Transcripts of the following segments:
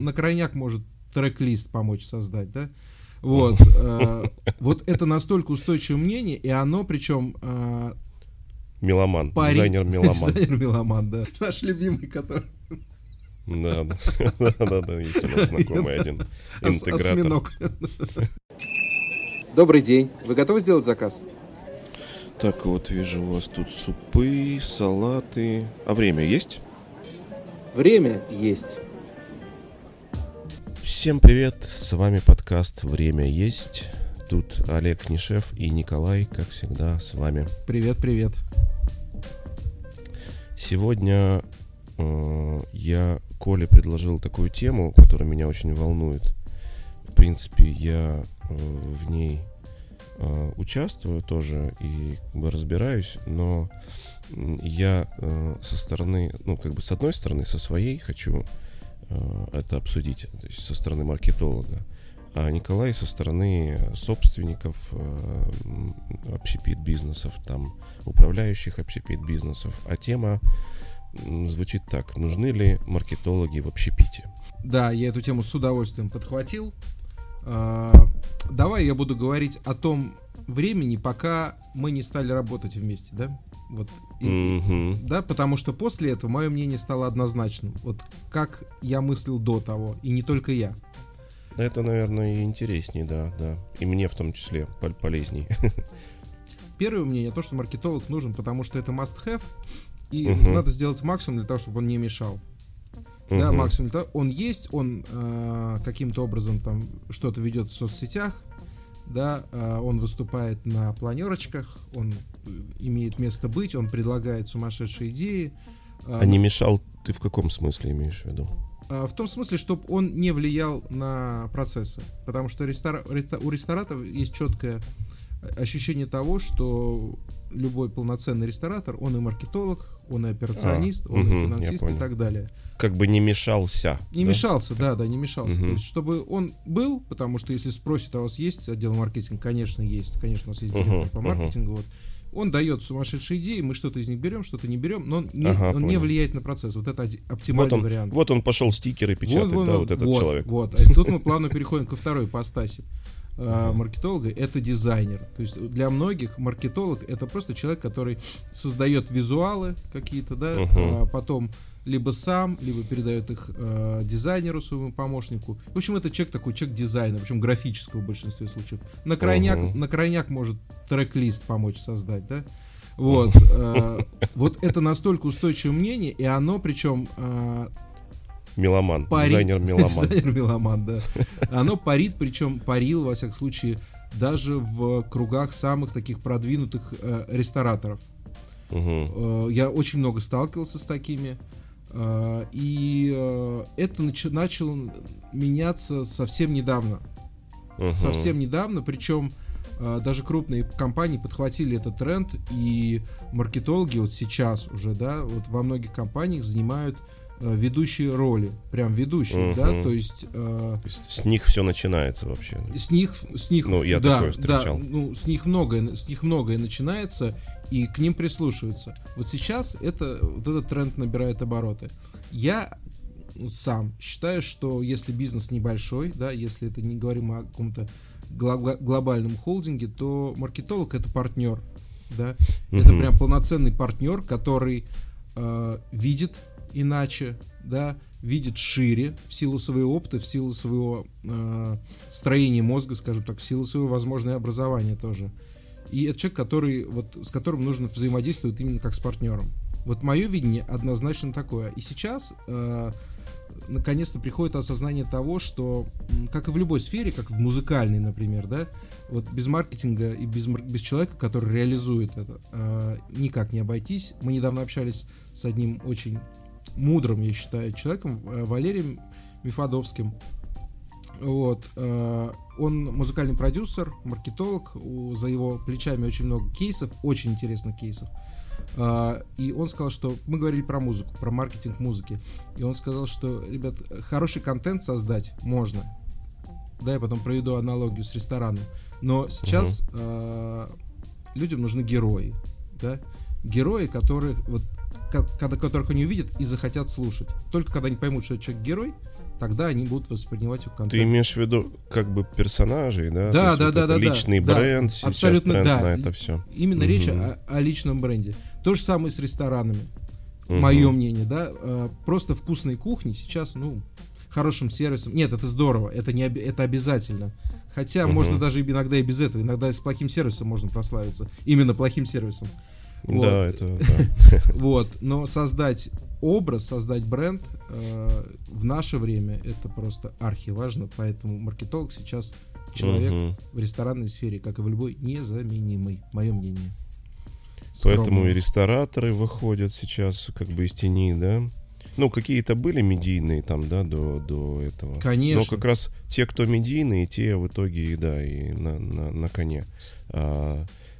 на крайняк может трек-лист помочь создать, да? Вот. Вот это настолько устойчивое мнение, и оно причем... Меломан, дизайнер-меломан. Дизайнер-меломан, да. Наш любимый, который... Да, да, да, есть у нас знакомый один интегратор. Осьминог. Добрый день. Вы готовы сделать заказ? Так, вот вижу, у вас тут супы, салаты. А время есть? Время есть. Всем привет, с вами подкаст «Время есть». Тут Олег Книшев и Николай, как всегда, с вами. Привет, привет. Сегодня я Коле предложил такую тему, которая меня очень волнует. В принципе, я в ней... участвую тоже и как бы разбираюсь, но я со стороны, ну как бы с одной стороны, со своей хочу это обсудить, то есть со стороны маркетолога, а Николай со стороны собственников общепит бизнесов, там управляющих общепит бизнесов, а тема звучит так: нужны ли маркетологи в общепите? Да, я эту тему с удовольствием подхватил. Давай я буду говорить о том времени, пока мы не стали работать вместе, да? Вот, и, да, потому что после этого мое мнение стало однозначным. Вот как я мыслил до того, и не только я. Это, наверное, и интереснее, да, да. И мне в том числе полезней. Первое мнение то, что маркетолог нужен, потому что это must-have, и надо сделать максимум для того, чтобы он не мешал. Да, максимум. Он есть, он каким-то образом там что-то ведет в соцсетях, да, он выступает на планерочках, он имеет место быть, он предлагает сумасшедшие идеи. А не мешал ты в каком смысле имеешь в виду? В том смысле, чтобы он не влиял на процессы, потому что у рестораторов есть четкое ощущение того, что любой полноценный ресторатор, он и маркетолог, он и операционист, он и финансист и так далее. Как бы не мешался. Не мешался, да, да, не мешался. То есть, чтобы он был, потому что если спросят, а у вас есть отдел маркетинга, конечно, есть. Конечно, у нас есть директор по маркетингу. Вот. Он дает сумасшедшие идеи, мы что-то из них берем, что-то не берем, но он не влияет на процесс. Вот это оптимальный вариант. Вот он пошел стикеры печатать, этот человек. Вот, а тут мы плавно переходим ко второй ипостаси маркетолога, это дизайнер. То есть для многих маркетолог это просто человек, который создает визуалы какие-то, да, потом либо сам, либо передает их дизайнеру, своему помощнику. В общем, это человек такой, человек дизайна, причем графического в большинстве случаев. На крайняк может трек-лист помочь создать, да. Вот. Вот это настолько устойчивое мнение, и оно причем... Меломан, дизайнер-меломан. Дизайнер-меломан, да. Оно парит, причем парило, во всяком случае, даже в кругах самых таких продвинутых рестораторов. Я очень много сталкивался с такими. И это начало меняться совсем недавно. Совсем недавно, причем даже крупные компании подхватили этот тренд, и маркетологи вот сейчас уже, да, вот во многих компаниях занимают ведущие роли, прям ведущие, да, то есть с них все начинается вообще. С них, ну я такое встречал. Да, ну с них многое начинается, и к ним прислушиваются. Вот сейчас этот тренд набирает обороты. Я сам считаю, что если бизнес небольшой, да, если это не говорим о каком-то глобальном холдинге, то маркетолог это партнер, да, это прям полноценный партнер, который видит иначе, да, видит шире в силу своего опыта, в силу своего строения мозга, скажем так, в силу своего возможного образования тоже. И это человек, который, вот, с которым нужно взаимодействовать именно как с партнером. Вот мое видение однозначно такое. И сейчас наконец-то приходит осознание того, что, как и в любой сфере, как в музыкальной, например, да, вот без маркетинга и без человека, который реализует это, никак не обойтись. Мы недавно общались с одним очень мудрым, я считаю, человеком, Валерием Мифадовским. Вот. Он музыкальный продюсер, маркетолог, за его плечами очень много кейсов, очень интересных кейсов. И он сказал, что мы говорили про музыку, про маркетинг музыки. И он сказал, что, ребят, хороший контент создать можно. Да, я потом проведу аналогию с рестораном. Но сейчас людям нужны герои. Да? Герои, которых они увидят и захотят слушать. Только когда они поймут, что человек герой, тогда они будут воспринимать их контент. Ты имеешь в виду как бы персонажей, да? Да, да, вот да, да. Личный да, бренд, да, сейчас тренд да. на это все. Именно речь о личном бренде. То же самое с ресторанами, мое мнение, да. Просто вкусной кухни сейчас, ну, хорошим сервисом. Нет, это здорово, это обязательно. Хотя можно даже иногда и без этого, иногда и с плохим сервисом можно прославиться. Именно плохим сервисом. Вот. Да, это да. Вот, но создать образ, создать бренд в наше время это просто архиважно, поэтому маркетолог сейчас человек в ресторанной сфере, как и в любой, незаменимый, мое мнение. Скромный. Поэтому и рестораторы выходят сейчас как бы из тени, да? Ну, какие-то были медийные там, да, до этого. Конечно. Но как раз те, кто медийные, те в итоге, да, и на коне.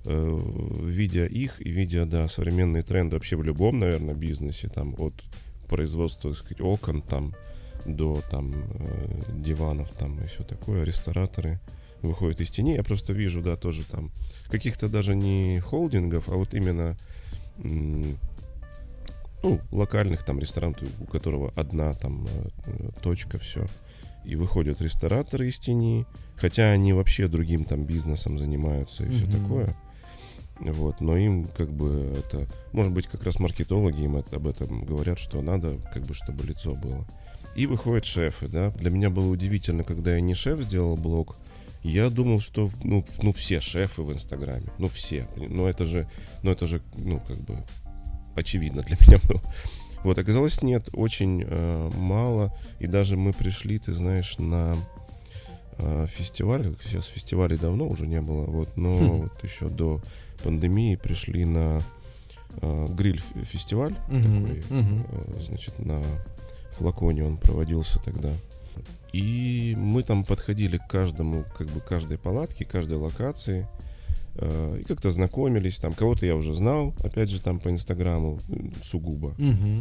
Видя их и видя, да, современные тренды вообще в любом, наверное, бизнесе, там, от производства, так сказать, окон, там, до, там, диванов, там, и все такое, рестораторы выходят из тени. Я просто вижу, да, тоже там каких-то даже не холдингов, а вот именно, ну, локальных, там, ресторанов, у которого одна, там, точка, все. И выходят рестораторы из тени, хотя они вообще другим, там, бизнесом занимаются и все такое. Вот, но им как бы это, может быть, как раз маркетологи им об этом говорят, что надо, как бы, чтобы лицо было. И выходят шефы, да. Для меня было удивительно, когда я не шеф сделал блог, я думал, что ну все шефы в Инстаграме, ну все, но это же, ну как бы очевидно для меня было. Вот, оказалось, нет, очень мало, и даже мы пришли, ты знаешь, на фестиваль, сейчас фестивалей давно уже не было, вот, но вот еще до пандемии пришли на гриль-фестиваль, такой, значит, на Флаконе он проводился тогда, и мы там подходили к каждому, как бы, каждой палатке, каждой локации, и как-то знакомились, там кого-то я уже знал, опять же, там по Инстаграму сугубо,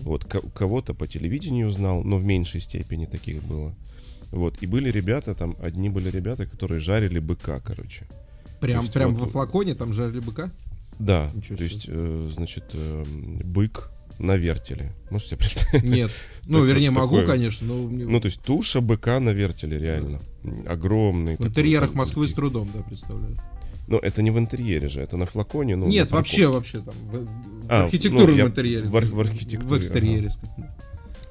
вот, кого-то по телевидению знал, но в меньшей степени таких было, вот, и были ребята, там, одни были ребята, которые жарили быка, короче. Прям вот, во Флаконе там жарили быка? Да, то есть, значит, бык на вертеле, можете себе представить? Нет, ну, вернее, могу, конечно, но... Ну, то есть, туша быка на вертеле, реально, огромный. В интерьерах Москвы с трудом, да, представляю. Но это не в интерьере же, это на Флаконе. Ну, нет, вообще там, в архитектурном интерьере. В архитектуре. В экстерьере.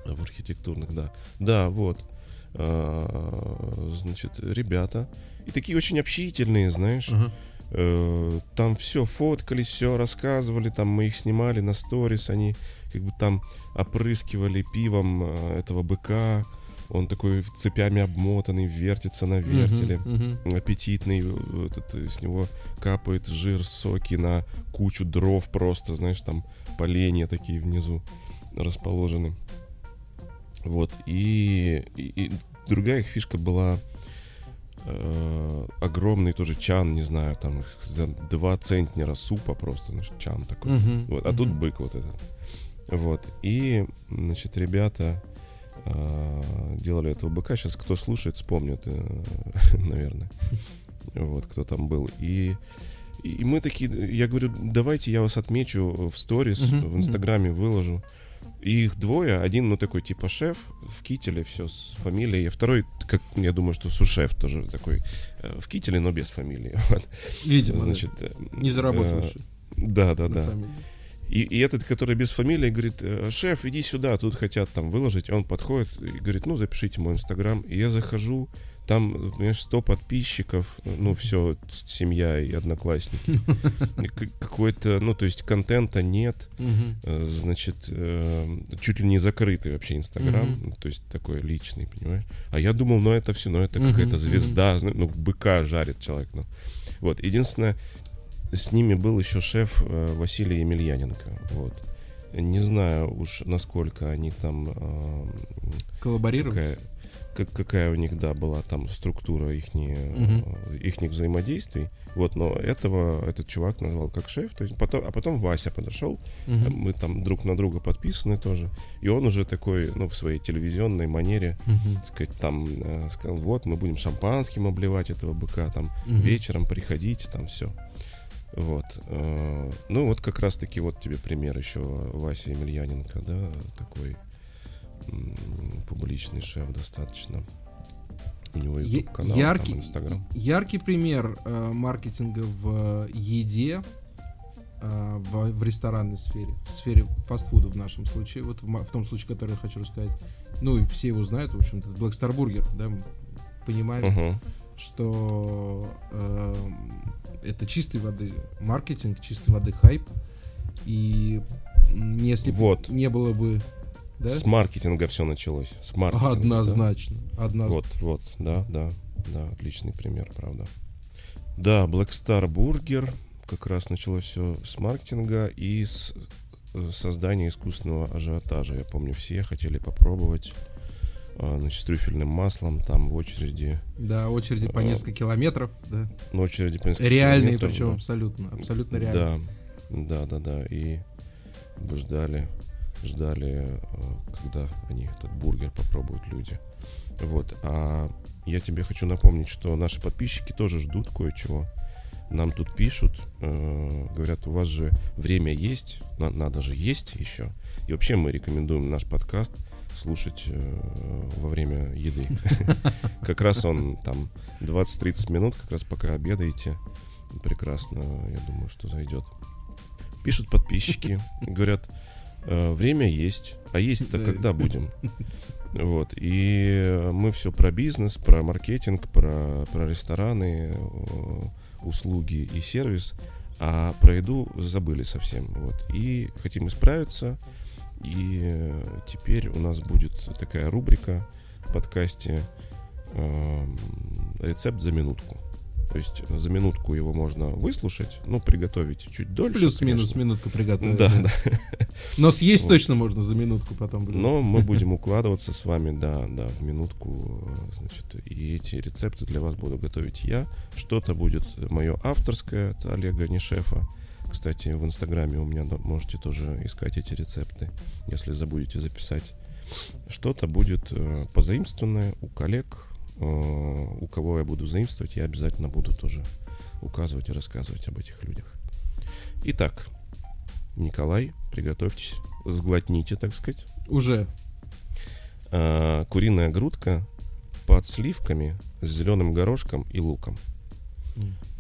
Ага. В архитектурных, да. Да, вот. Значит, ребята. И такие очень общительные, знаешь. Там все фоткались, все рассказывали, там мы их снимали на сторис, они как бы там опрыскивали пивом этого быка. Он такой цепями обмотанный, вертится на вертеле, аппетитный, этот, с него капает жир, соки на кучу дров просто, знаешь, там поленья такие внизу расположены. Вот, и другая их фишка была огромный тоже чан, не знаю, там 2 центнера супа просто, знаешь, чан такой. Вот, а тут бык вот этот. Вот, и, значит, ребята... делали этого быка. Сейчас кто слушает, вспомнит, наверное. Вот, кто там был. И мы такие... Я говорю, давайте я вас отмечу в сторис, в Инстаграме выложу. И их двое. Один, ну, такой типа шеф в кителе, все с фамилией. Второй, как я думаю, что сушеф тоже такой в кителе, но без фамилии. Вот. Видимо, значит, не заработавший. Да. И этот, который без фамилии, говорит, шеф, иди сюда, тут хотят там выложить. Он подходит и говорит, ну, запишите мой Инстаграм. И я захожу, там, понимаешь, 100 подписчиков, ну, все, семья и одноклассники. Какой-то, ну, то есть контента нет, значит, чуть ли не закрытый вообще Инстаграм, то есть такой личный, понимаешь. А я думал, ну, это все, ну, это какая-то звезда, ну, быка жарит человек. Ну. Вот, единственное... С ними был еще шеф Василий Емельяненко. Вот. Не знаю уж, насколько они там... коллаборировали? Какая у них, да, была там структура ихних взаимодействий. Вот, но этот чувак назвал как шеф. То есть потом Вася подошел. Мы там друг на друга подписаны тоже. И он уже такой, ну, в своей телевизионной манере, так сказать, там, сказал, вот, мы будем шампанским обливать этого быка, там, вечером приходить, там, все. Вот. Ну, вот как раз-таки вот тебе пример еще Вася Емельяненко, да, такой публичный шеф достаточно. У него YouTube-канал, там Instagram. Яркий пример маркетинга в еде, в ресторанной сфере, в сфере фастфуда в нашем случае, вот в том случае, который я хочу рассказать, ну и все его знают, в общем-то, Black Star Burger, да, мы понимаем, что это чистой воды маркетинг, чистой воды хайп, и если вот не было бы... Да? С маркетинга все началось. С маркетинга, однозначно. Да? Однозначно. Вот, да, отличный пример, правда. Да, Black Star Burger, как раз началось все с маркетинга и с создания искусственного ажиотажа. Я помню, все хотели попробовать, значит, с трюфельным маслом, там в очереди. Да, очереди по несколько километров. Да. Очереди по несколько реальные, километров. Реальные, причем да. абсолютно реальные. Да, и ждали, когда они этот бургер попробуют люди. Вот. А я тебе хочу напомнить, что наши подписчики тоже ждут кое-чего. Нам тут пишут, говорят, у вас же время есть, надо же есть еще. И вообще мы рекомендуем наш подкаст слушать во время еды. Как раз он там 20-30 минут, как раз пока обедаете. Прекрасно, я думаю, что зайдет. Пишут подписчики, говорят... Время есть, а есть-то когда будем? Вот. И мы все про бизнес, про маркетинг, про рестораны, услуги и сервис, а про еду забыли совсем. Вот. И хотим исправиться. И теперь у нас будет такая рубрика в подкасте «Рецепт за минутку». То есть за минутку его можно выслушать, ну, приготовить чуть дольше. Плюс-минус минутку приготовить. Да. Но съесть точно можно за минутку потом. Но мы будем укладываться с вами, да, в минутку. Значит, и эти рецепты для вас буду готовить я. Что-то будет мое авторское от Олега Книшева. Кстати, в Инстаграме у меня можете тоже искать эти рецепты, если забудете записать. Что-то будет позаимствованное у коллег. У кого я буду заимствовать, я обязательно буду тоже указывать и рассказывать об этих людях. Итак, Николай, приготовьтесь, сглотните, так сказать. Уже. Куриная грудка под сливками с зеленым горошком и луком.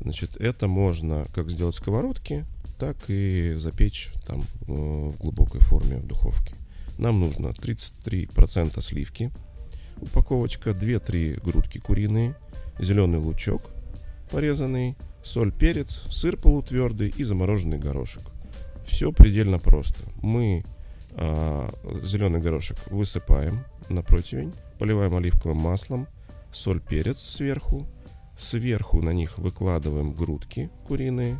Значит, это можно как сделать в сковородке, так и запечь там в глубокой форме в духовке. Нам нужно 33% сливки, упаковочка, 2-3 грудки куриные, зеленый лучок порезанный, соль, перец, сыр полутвердый и замороженный горошек. Все предельно просто. Мы зеленый горошек высыпаем на противень, поливаем оливковым маслом, соль, перец сверху. Сверху на них выкладываем грудки куриные,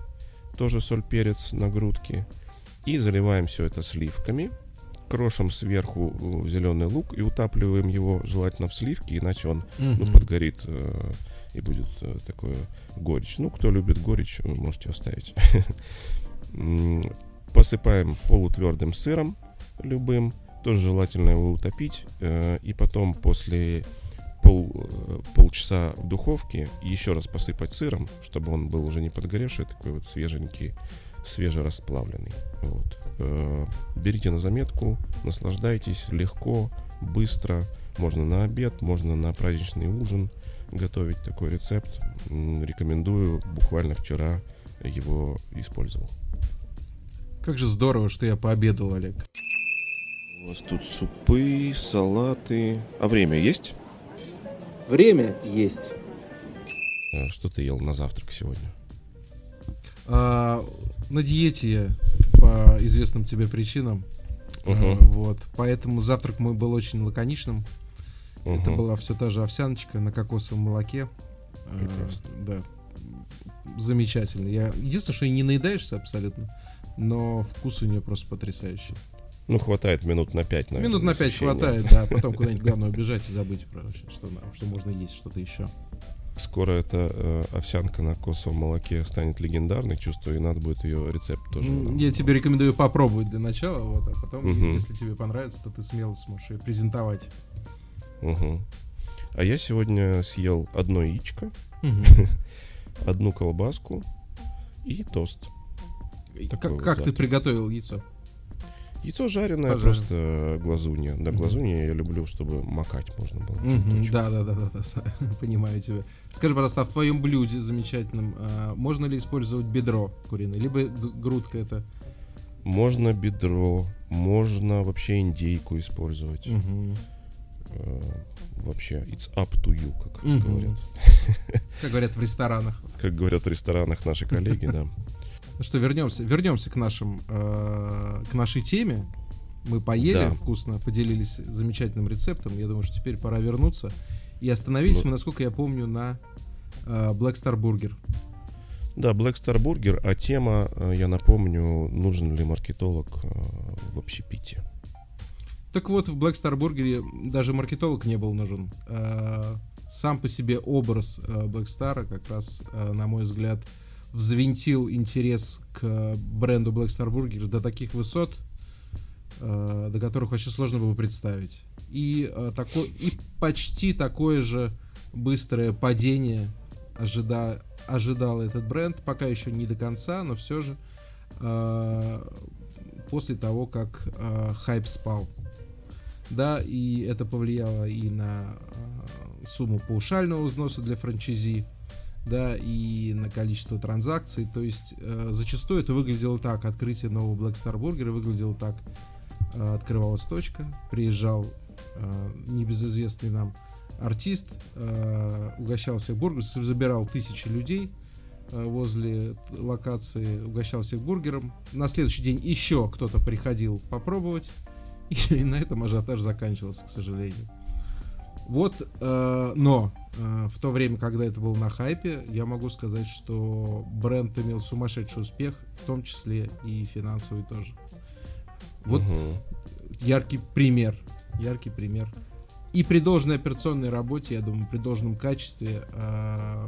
тоже соль, перец на грудки. И заливаем все это сливками. Крошим сверху зеленый лук и утапливаем его желательно в сливке, иначе он подгорит и будет такое горечь. Ну, кто любит горечь, можете оставить. Посыпаем полутвердым сыром любым, тоже желательно его утопить. И потом после полчаса в духовке еще раз посыпать сыром, чтобы он был уже не подгоревший, такой вот свеженький, свежерасплавленный. Вот. Берите на заметку, наслаждайтесь, легко, быстро. Можно на обед, можно на праздничный ужин готовить такой рецепт. Рекомендую, буквально вчера его использовал. Как же здорово, что я пообедал, Олег. У вас тут супы, салаты. А время есть? Время есть. Что ты ел на завтрак сегодня? На диете я по известным тебе причинам. Вот. Поэтому завтрак мой был очень лаконичным. Это была все та же овсяночка на кокосовом молоке. Да. Замечательно. Единственное, что и не наедаешься абсолютно, но вкус у нее просто потрясающий. Ну, хватает минут на 5, наверное. Минут на 5 хватает, да. Потом куда-нибудь главное убежать и забыть про что можно есть, что-то еще. Скоро эта овсянка на кокосовом молоке станет легендарной, чувствую, и надо будет ее рецепт тоже. Я тебе рекомендую попробовать для начала, вот, а потом, если тебе понравится, то ты смело сможешь ее презентовать. А я сегодня съел одно яичко, одну колбаску и тост. Как ты приготовил яйцо? Яйцо жареное, просто глазунья. Да, глазунья я люблю, чтобы макать можно было. Да, понимаю тебя. Скажи, пожалуйста, в твоем блюде замечательном можно ли использовать бедро куриное, либо грудка это? Можно бедро, можно вообще индейку использовать. Вообще, it's up to you, как говорят. Как говорят в ресторанах. Как говорят в ресторанах наши коллеги, да. Ну что, вернемся к нашей теме. Мы поели вкусно, поделились замечательным рецептом. Я думаю, что теперь пора вернуться. И остановились мы, насколько я помню, на Black Star Burger. Да, Black Star Burger, а тема, я напомню, нужен ли маркетолог в общепите. Так вот, в Black Star Burger даже маркетолог не был нужен. Сам по себе образ Black Star как раз, на мой взгляд, взвинтил интерес к бренду Black Star Burger до таких высот, до которых вообще сложно было представить. И почти такое же быстрое падение ожидал этот бренд, пока еще не до конца, но все же после того, как хайп спал. Да, и это повлияло и на сумму паушального взноса для франчайзи, да, и на количество транзакций. То есть зачастую это выглядело так. Открытие нового Black Star Burger выглядело так. Открывалась точка, приезжал небезызвестный нам артист, угощал всех бургером, забирал тысячи людей возле локации, угощал всех бургером. На следующий день еще кто-то приходил попробовать, и на этом ажиотаж заканчивался, к сожалению. Вот, но в то время, когда это было на хайпе, я могу сказать, что бренд имел сумасшедший успех, в том числе и финансовый тоже. Вот яркий пример. И при должной операционной работе, я думаю, при должном качестве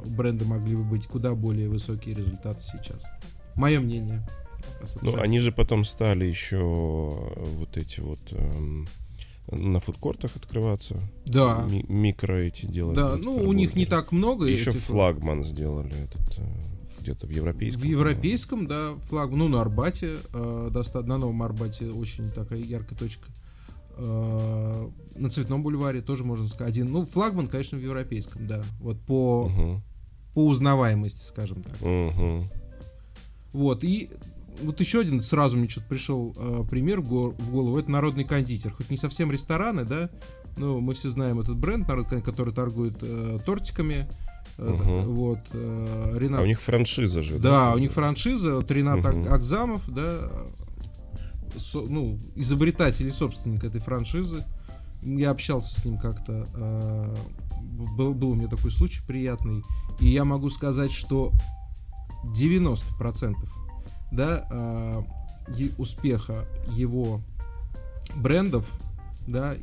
у бренда могли бы быть куда более высокие результаты сейчас. Мое мнение. Ну, они же потом стали еще вот эти вот на фудкортах открываться. Да. Микро эти делали. Да, ну у них не так много. Еще флагман сделали этот где-то в Европейском. В Европейском, да, флагман. Ну, на Арбате, на Новом Арбате очень такая яркая точка. На Цветном бульваре тоже можно сказать один. Ну, флагман, конечно, в Европейском, да. Вот по узнаваемости, скажем так. Вот, и вот еще один сразу мне что-то пришел пример в голову. Это народный кондитер. Хоть не совсем рестораны, да, но мы все знаем этот бренд, который торгует тортиками. Вот, Ренат... А у них франшиза же. Да, у них франшиза. Вот Ренат Акзамов, да, ну, изобретатель и собственник этой франшизы. Я общался с ним как-то. Был у меня такой случай приятный. И я могу сказать, что 90% да, успеха его брендов, да,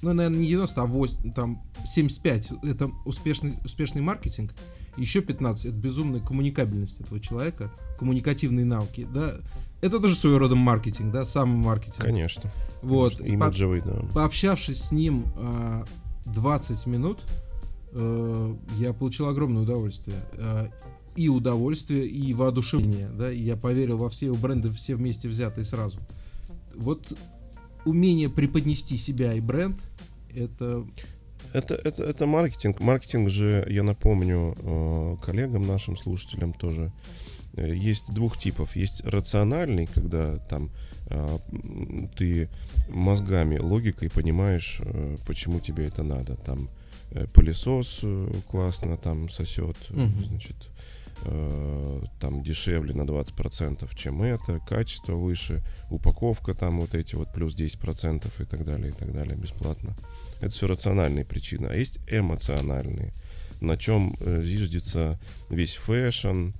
ну, наверное, не 90, а 8, там, 75 — это успешный маркетинг, еще 15 — это безумная коммуникабельность этого человека, коммуникативные навыки, да, это тоже своего рода маркетинг, да, самый маркетинг. Конечно. Вот. Конечно. Имиджевый, да. Пообщавшись с ним 20 минут, я получил огромное удовольствие. И удовольствие, и воодушевление, да, и я поверил во все его бренды, все вместе взятые сразу. Вот умение преподнести себя и бренд, это... Это маркетинг. Маркетинг же, я напомню коллегам нашим, слушателям тоже, есть двух типов. Есть рациональный, когда там ты мозгами, логикой понимаешь, почему тебе это надо. Там пылесос классно там сосет, значит, там дешевле на 20%, чем это, качество выше, упаковка там вот эти вот плюс 10% и так далее, бесплатно. Это все рациональные причины. А есть эмоциональные, на чем зиждется весь фэшн,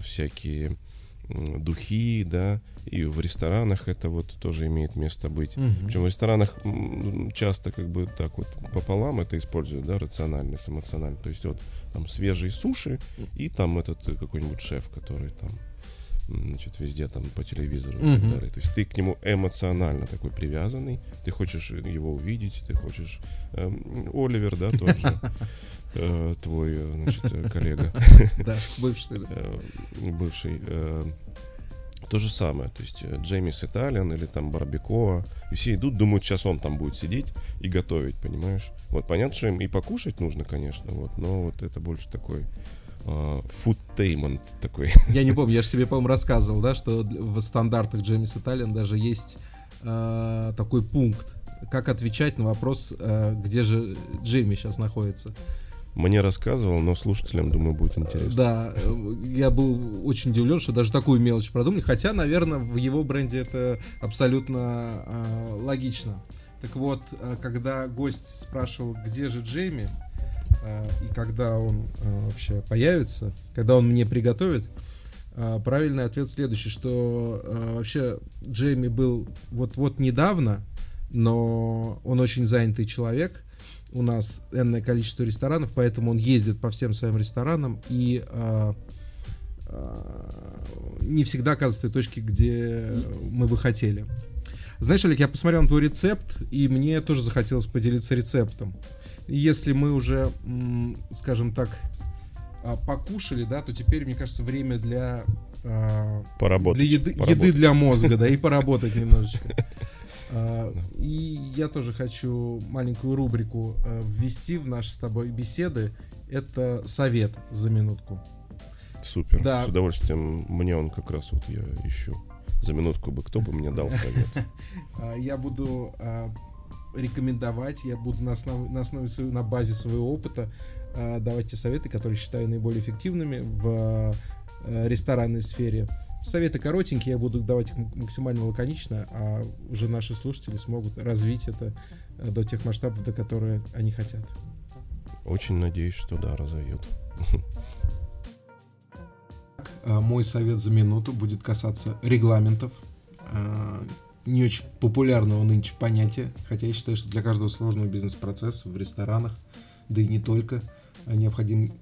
всякие духи, да, и в ресторанах это вот тоже имеет место быть. Причем в ресторанах часто как бы так вот пополам это используют, да, рационально с эмоционально. То есть вот там свежие суши и там этот какой-нибудь шеф, который там, значит, везде там по телевизору и так далее. То есть ты к нему эмоционально такой привязанный, ты хочешь его увидеть, ты хочешь... Оливер, да, тот же... твой, значит, коллега. Да, бывший. То же самое, то есть Джеймис Италиан или там Барбикоа, и все идут, думают, сейчас он там будет сидеть и готовить, понимаешь? Вот понятно, что им и покушать нужно, конечно, вот, но вот это больше такой фудтеймент такой. Я не помню, я же тебе, по-моему, рассказывал, да, что в стандартах Джеймис Италиан даже есть такой пункт, как отвечать на вопрос, где же Джейми сейчас находится. Мне рассказывал, но слушателям, думаю, будет интересно. Да, я был очень удивлен, что даже такую мелочь продумали. Хотя, наверное, в его бренде это абсолютно логично. Так вот, когда гость спрашивал, где же Джейми, и когда он вообще появится, когда он мне приготовит, правильный ответ следующий, что вообще Джейми был вот-вот недавно, но он очень занятый человек. У нас энное количество ресторанов, поэтому он ездит по всем своим ресторанам и не всегда оказывается в той точке, где мы бы хотели. Знаешь, Олег, я посмотрел на твой рецепт, и мне тоже захотелось поделиться рецептом. Если мы уже, скажем так, покушали, да, то теперь, мне кажется, время для, поработать, для еды для мозга, да, и поработать немножечко. И я тоже хочу маленькую рубрику ввести в наши с тобой беседы. Это совет за минутку. Супер, да. С удовольствием. Мне он как раз вот я ищу. За минутку бы кто бы мне дал совет. Я буду рекомендовать, я буду на базе своего опыта давать те советы, которые считаю наиболее эффективными в ресторанной сфере. Советы коротенькие, я буду давать их максимально лаконично, а уже наши слушатели смогут развить это до тех масштабов, до которых они хотят. Очень надеюсь, что да, разовьют. Мой совет за минуту будет касаться регламентов. Не очень популярного нынче понятия, хотя я считаю, что для каждого сложного бизнес-процесса в ресторанах, да и не только, необходим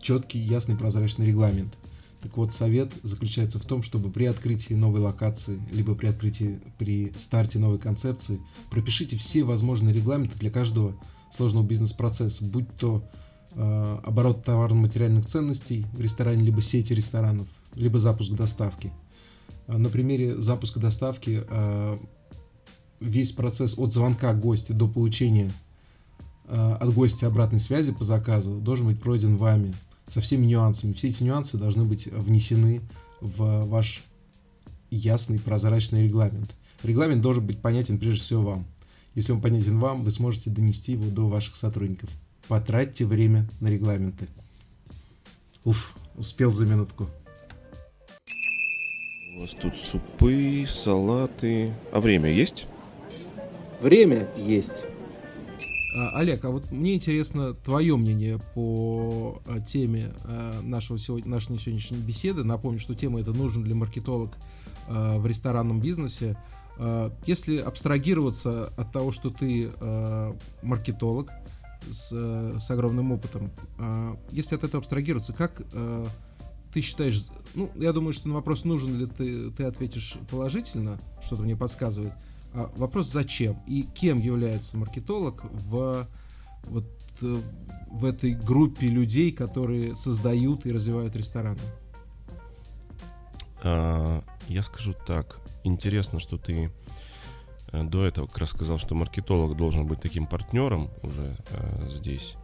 четкий, ясный, прозрачный регламент. Так вот, совет заключается в том, чтобы при открытии новой локации, либо при старте новой концепции, пропишите все возможные регламенты для каждого сложного бизнес-процесса, будь то оборот товарно-материальных ценностей в ресторане, либо сети ресторанов, либо запуск доставки. На примере запуска доставки весь процесс от звонка гостя до получения от гостя обратной связи по заказу должен быть пройден вами. Со всеми нюансами. Все эти нюансы должны быть внесены в ваш ясный, прозрачный регламент. Регламент должен быть понятен прежде всего вам. Если он понятен вам, вы сможете донести его до ваших сотрудников. Потратьте время на регламенты. Уф, успел за минутку. У вас тут супы, салаты. А время есть? Время есть. Олег, а вот мне интересно твое мнение по теме нашей сегодняшней беседы. Напомню, что тема эта нужна для маркетолог в ресторанном бизнесе. Если абстрагироваться от того, что ты маркетолог с огромным опытом, если от этого абстрагироваться, как ты считаешь, ну, я думаю, что на вопрос, нужен ли ты ответишь положительно, что-то мне подсказывает. Вопрос, зачем и кем является маркетолог в этой группе людей, которые создают и развивают рестораны? Я скажу так. Интересно, что ты до этого как раз сказал, что маркетолог должен быть таким партнером уже здесь.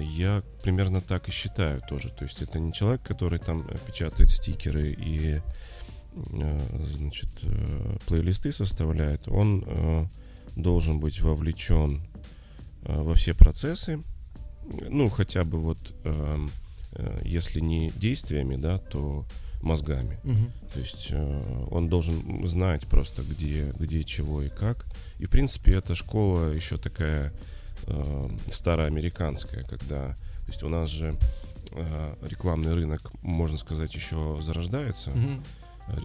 Я примерно так и считаю тоже. То есть это не человек, который там печатает стикеры и... значит, плейлисты составляет, он должен быть вовлечен во все процессы, ну, хотя бы вот, если не действиями, да, то мозгами. Угу. То есть он должен знать просто, где, чего и как. И, в принципе, эта школа еще такая староамериканская, когда, то есть у нас же рекламный рынок, можно сказать, еще зарождается, угу.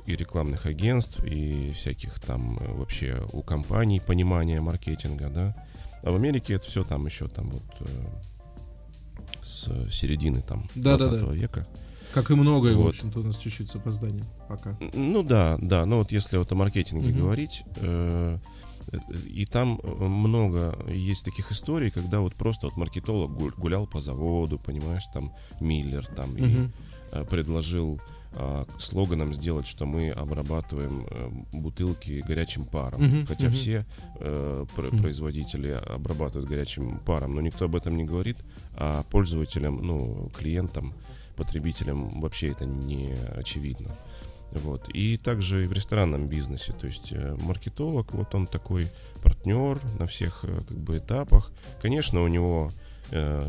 И рекламных агентств, и всяких там вообще у компаний понимания маркетинга, да. А в Америке это все там еще там вот с середины там 20 века. Как и многое, вот. В общем-то, у нас чуть-чуть с опозданием пока. Ну да, но вот если вот о маркетинге говорить, И там много есть таких историй, когда вот просто вот маркетолог гулял по заводу, понимаешь, там Миллер там и предложил слоганом сделать, что мы обрабатываем бутылки горячим паром. Хотя все производители обрабатывают горячим паром, но никто об этом не говорит, а пользователям, ну, клиентам, потребителям вообще это не очевидно. Вот. И также и в ресторанном бизнесе. То есть маркетолог, вот он такой партнер на всех как бы этапах. Конечно, у него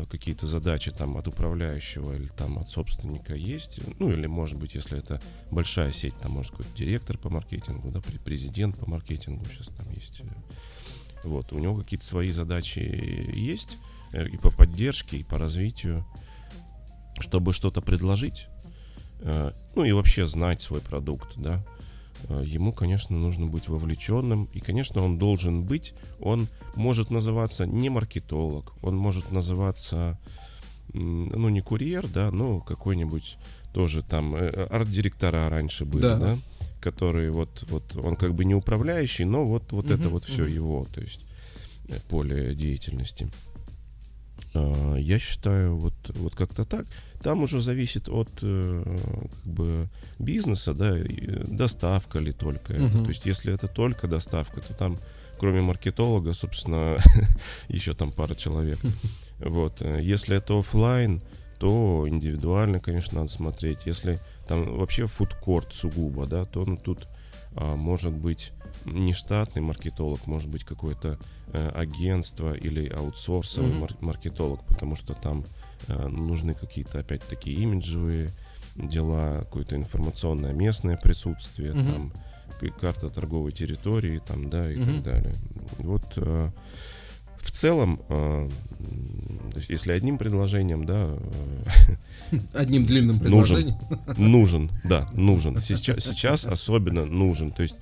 какие-то задачи там от управляющего или там от собственника есть. Ну или, может быть, если это большая сеть, там может какой-то директор по маркетингу, да, президент по маркетингу сейчас там есть. Вот. У него какие-то свои задачи есть и по поддержке, и по развитию, чтобы что-то предложить. Ну и вообще знать свой продукт, да. Ему, конечно, нужно быть вовлеченным. И, конечно, он должен быть. Он может называться не маркетолог. Он может называться, ну, не курьер, да, но какой-нибудь тоже там арт-директора раньше были, да, да, которые вот он как бы не управляющий, но вот это вот все его, то есть поле деятельности. Я считаю, вот как-то так. Там уже зависит от как бы бизнеса, да, доставка ли только это. То есть если это только доставка, то там кроме маркетолога, собственно, еще там пара человек. Вот. Если это офлайн, то индивидуально, конечно, надо смотреть. Если там вообще фудкорт сугубо, да, то ну, тут может быть не штатный маркетолог, может быть какое-то агентство или аутсорсовый маркетолог, потому что там нужны какие-то, опять-таки, имиджевые дела, какое-то информационное местное присутствие, там карта торговой территории, там, да, и так далее. Вот в целом, то есть если одним предложением, да... Одним длинным предложением? Нужен, да, нужен. Сейчас особенно нужен. То есть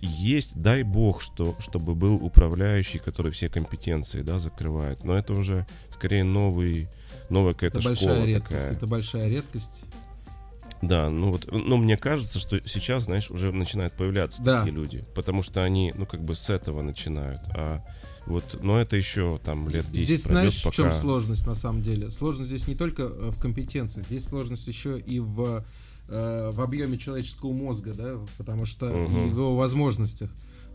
есть, дай бог, чтобы был управляющий, который все компетенции, да, закрывает. Но это уже скорее новая какая-то школа такая. Это большая редкость. Да, ну вот, но мне кажется, что сейчас, знаешь, уже начинают появляться такие люди, потому что они, ну, как бы с этого начинают, а вот, но это еще там лет 10 здесь пройдет, знаешь, пока... в чем сложность на самом деле? Сложность здесь не только в компетенции, здесь сложность еще и в объеме человеческого мозга, да, потому что и в его возможностях.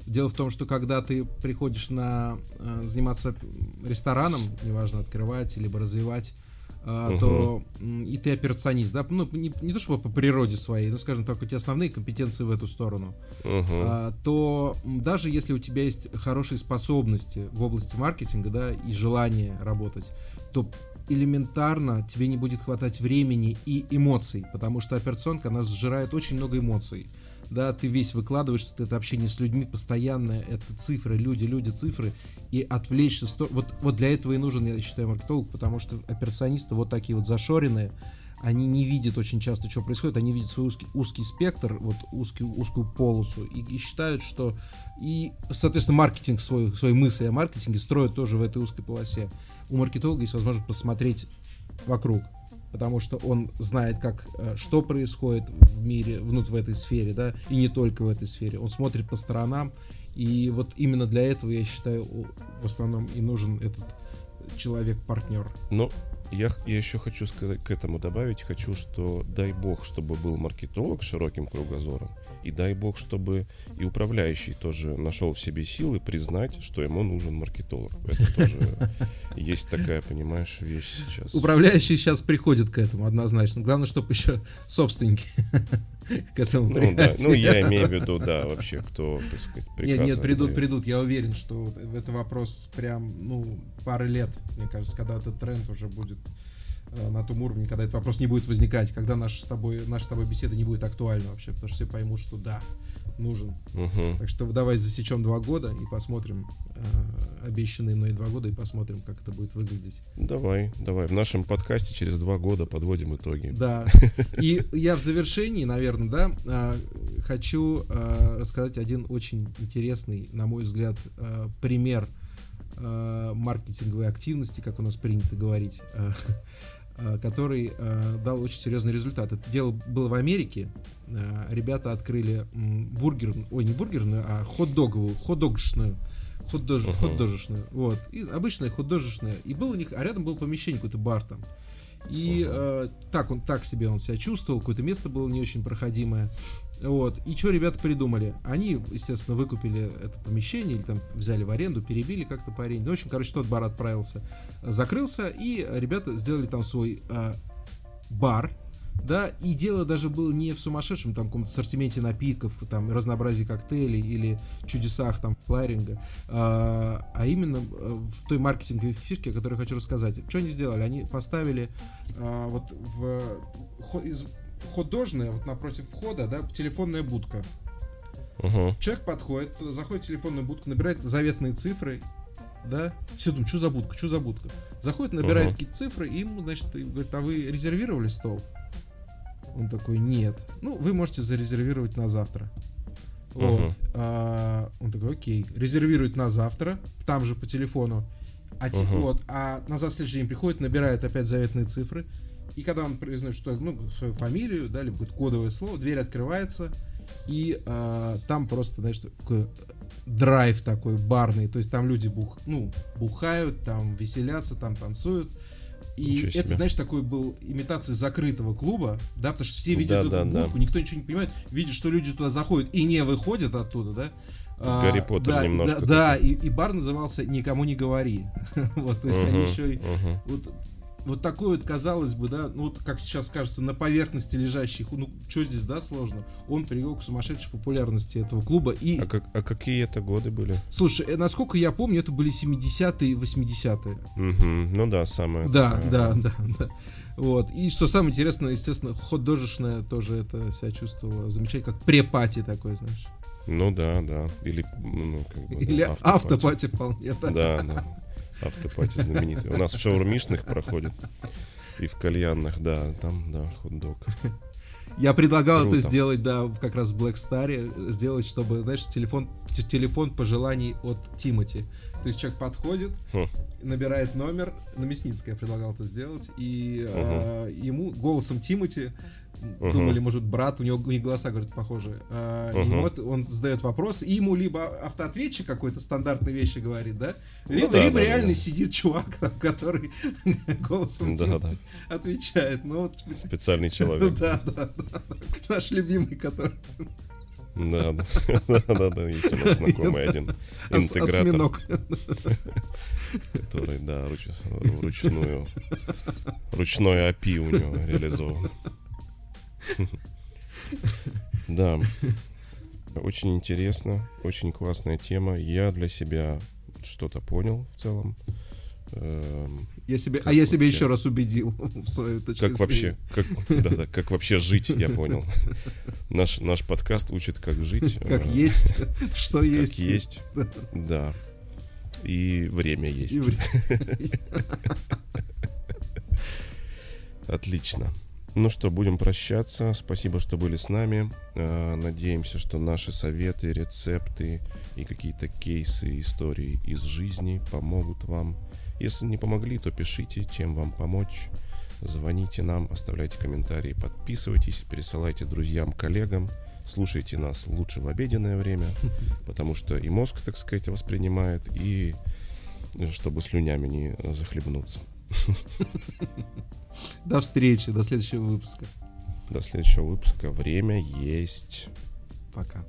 Дело в том, что когда ты приходишь заниматься рестораном, неважно, открывать, либо развивать, то и ты операционист, да, ну, не то чтобы по природе своей, но, скажем так, у тебя основные компетенции в эту сторону, то даже если у тебя есть хорошие способности в области маркетинга, да, и желание работать, то элементарно тебе не будет хватать времени и эмоций, потому что операционка, она сжирает очень много эмоций. Да, ты весь выкладываешься, это общение с людьми постоянное, это цифры, люди, цифры, и отвлечься, вот для этого и нужен, я считаю, маркетолог, потому что операционисты вот такие вот зашоренные, они не видят очень часто, что происходит, они видят свой узкий спектр, вот узкую полосу, и считают, что, и, соответственно, маркетинг, свои мысли о маркетинге строят тоже в этой узкой полосе. У маркетолога есть возможность посмотреть вокруг, потому что он знает, что происходит в мире, в этой сфере, да, и не только в этой сфере. Он смотрит по сторонам, и вот именно для этого, я считаю, в основном и нужен этот человек-партнер. Но я еще хочу сказать, к этому добавить, что дай бог, чтобы был маркетолог с широким кругозором, и дай бог, чтобы и управляющий тоже нашел в себе силы признать, что ему нужен маркетолог. Это тоже есть такая, понимаешь, вещь сейчас. Управляющий сейчас приходит к этому однозначно. Главное, чтобы еще собственники к этому приходили. Ну, я имею в виду, да, вообще, кто, так сказать, приказывает. Нет, придут. Я уверен, что это вопрос прям, пары лет, мне кажется, когда этот тренд уже будет на том уровне, когда этот вопрос не будет возникать, когда наша с тобой беседа не будет актуальна вообще, потому что все поймут, что да, нужен. Так что давай засечем 2 года и посмотрим, обещанные мной 2 года, и посмотрим, как это будет выглядеть. Давай. В нашем подкасте через 2 года подводим итоги. Да. И я в завершении, наверное, да, хочу рассказать один очень интересный, на мой взгляд, пример маркетинговой активности, как у нас принято говорить. который дал очень серьезный результат. Это дело было в Америке. Ребята открыли хот-дожешную. Вот. И обычная хот-дожешная. И был у них, а рядом был помещение, какой-то бар там. И он себя чувствовал, какое-то место было не очень проходимое. Вот. И что ребята придумали? Они, естественно, выкупили это помещение или там взяли в аренду, перебили как-то по аренде. Ну, в общем, тот бар отправился, закрылся, и ребята сделали там свой бар. Да, и дело даже было не в сумасшедшем там каком-то ассортименте напитков, там разнообразии коктейлей или чудесах там флайринга, а именно в той маркетинговой фишке, о которой хочу рассказать. Что они сделали? Они поставили вот в хот-дожное, вот напротив входа, да, телефонная будка. Угу. Человек подходит, туда заходит в телефонную будку, набирает заветные цифры. Да? Все думают, что за будка? Заходит, набирает какие-то цифры, и ему, значит, говорит: а вы резервировали стол? Он такой: нет. Ну, вы можете зарезервировать на завтра. Вот. Он такой: окей. Резервирует на завтра, там же по телефону. А на следующий день приходит, набирает опять заветные цифры. И когда он признает, что свою фамилию, да, либо кодовое слово, дверь открывается. И там просто, значит, такой драйв такой барный. То есть там люди бухают, там веселятся, там танцуют. И это, знаешь, такой был имитация закрытого клуба, да, потому что все видят эту будку, никто ничего не понимает, видят, что люди туда заходят и не выходят оттуда, да. Гарри Поттер немножко. Да, и бар назывался «Никому не говори». Вот, то есть они еще и... Вот такой вот, казалось бы, да, как сейчас кажется, на поверхности лежащих, что здесь, да, сложно, он привел к сумасшедшей популярности этого клуба. И... А какие это годы были? Слушай, насколько я помню, это были 70-е и 80-е. Самое. Да. Вот. И что самое интересное, естественно, хот-дожешная тоже это себя чувствовала замечательно, как препати такой, знаешь. Или автопати вполне. Да. Автопати знаменитый. У нас в шаурмичных проходит. И в кальянных, да. Там, да, хот-дог. Я предлагал это сделать, да, как раз в Black Star. Сделать, чтобы, знаешь, телефон пожеланий от Тимати. То есть человек подходит, набирает номер. На Мясницкой я предлагал это сделать. И ему голосом Тимати... Думали, может, брат, у них голоса, говорят, похожие. И вот он задает вопрос, и ему либо автоответчик какой-то стандартной вещи говорит, да? Либо сидит чувак, который голосом отвечает. Специальный человек. Да. Наш любимый, который... Да, есть у нас знакомый один интегратор, который, да, ручное API у него реализовано. Да, очень интересно, очень классная тема. Я для себя что-то понял в целом. Я себя еще раз убедил в своей точке зрения. Как вообще жить, я понял. Наш подкаст учит, как жить. Как есть, что есть. Как есть, да. И время есть. Отлично. Ну что, будем прощаться. Спасибо, что были с нами. Надеемся, что наши советы, рецепты и какие-то кейсы, истории из жизни помогут вам. Если не помогли, то пишите, чем вам помочь. Звоните нам, оставляйте комментарии, подписывайтесь, пересылайте друзьям, коллегам. Слушайте нас лучше в обеденное время, потому что и мозг, так сказать, воспринимает, и чтобы слюнями не захлебнуться. До встречи, до следующего выпуска. Время есть. Пока.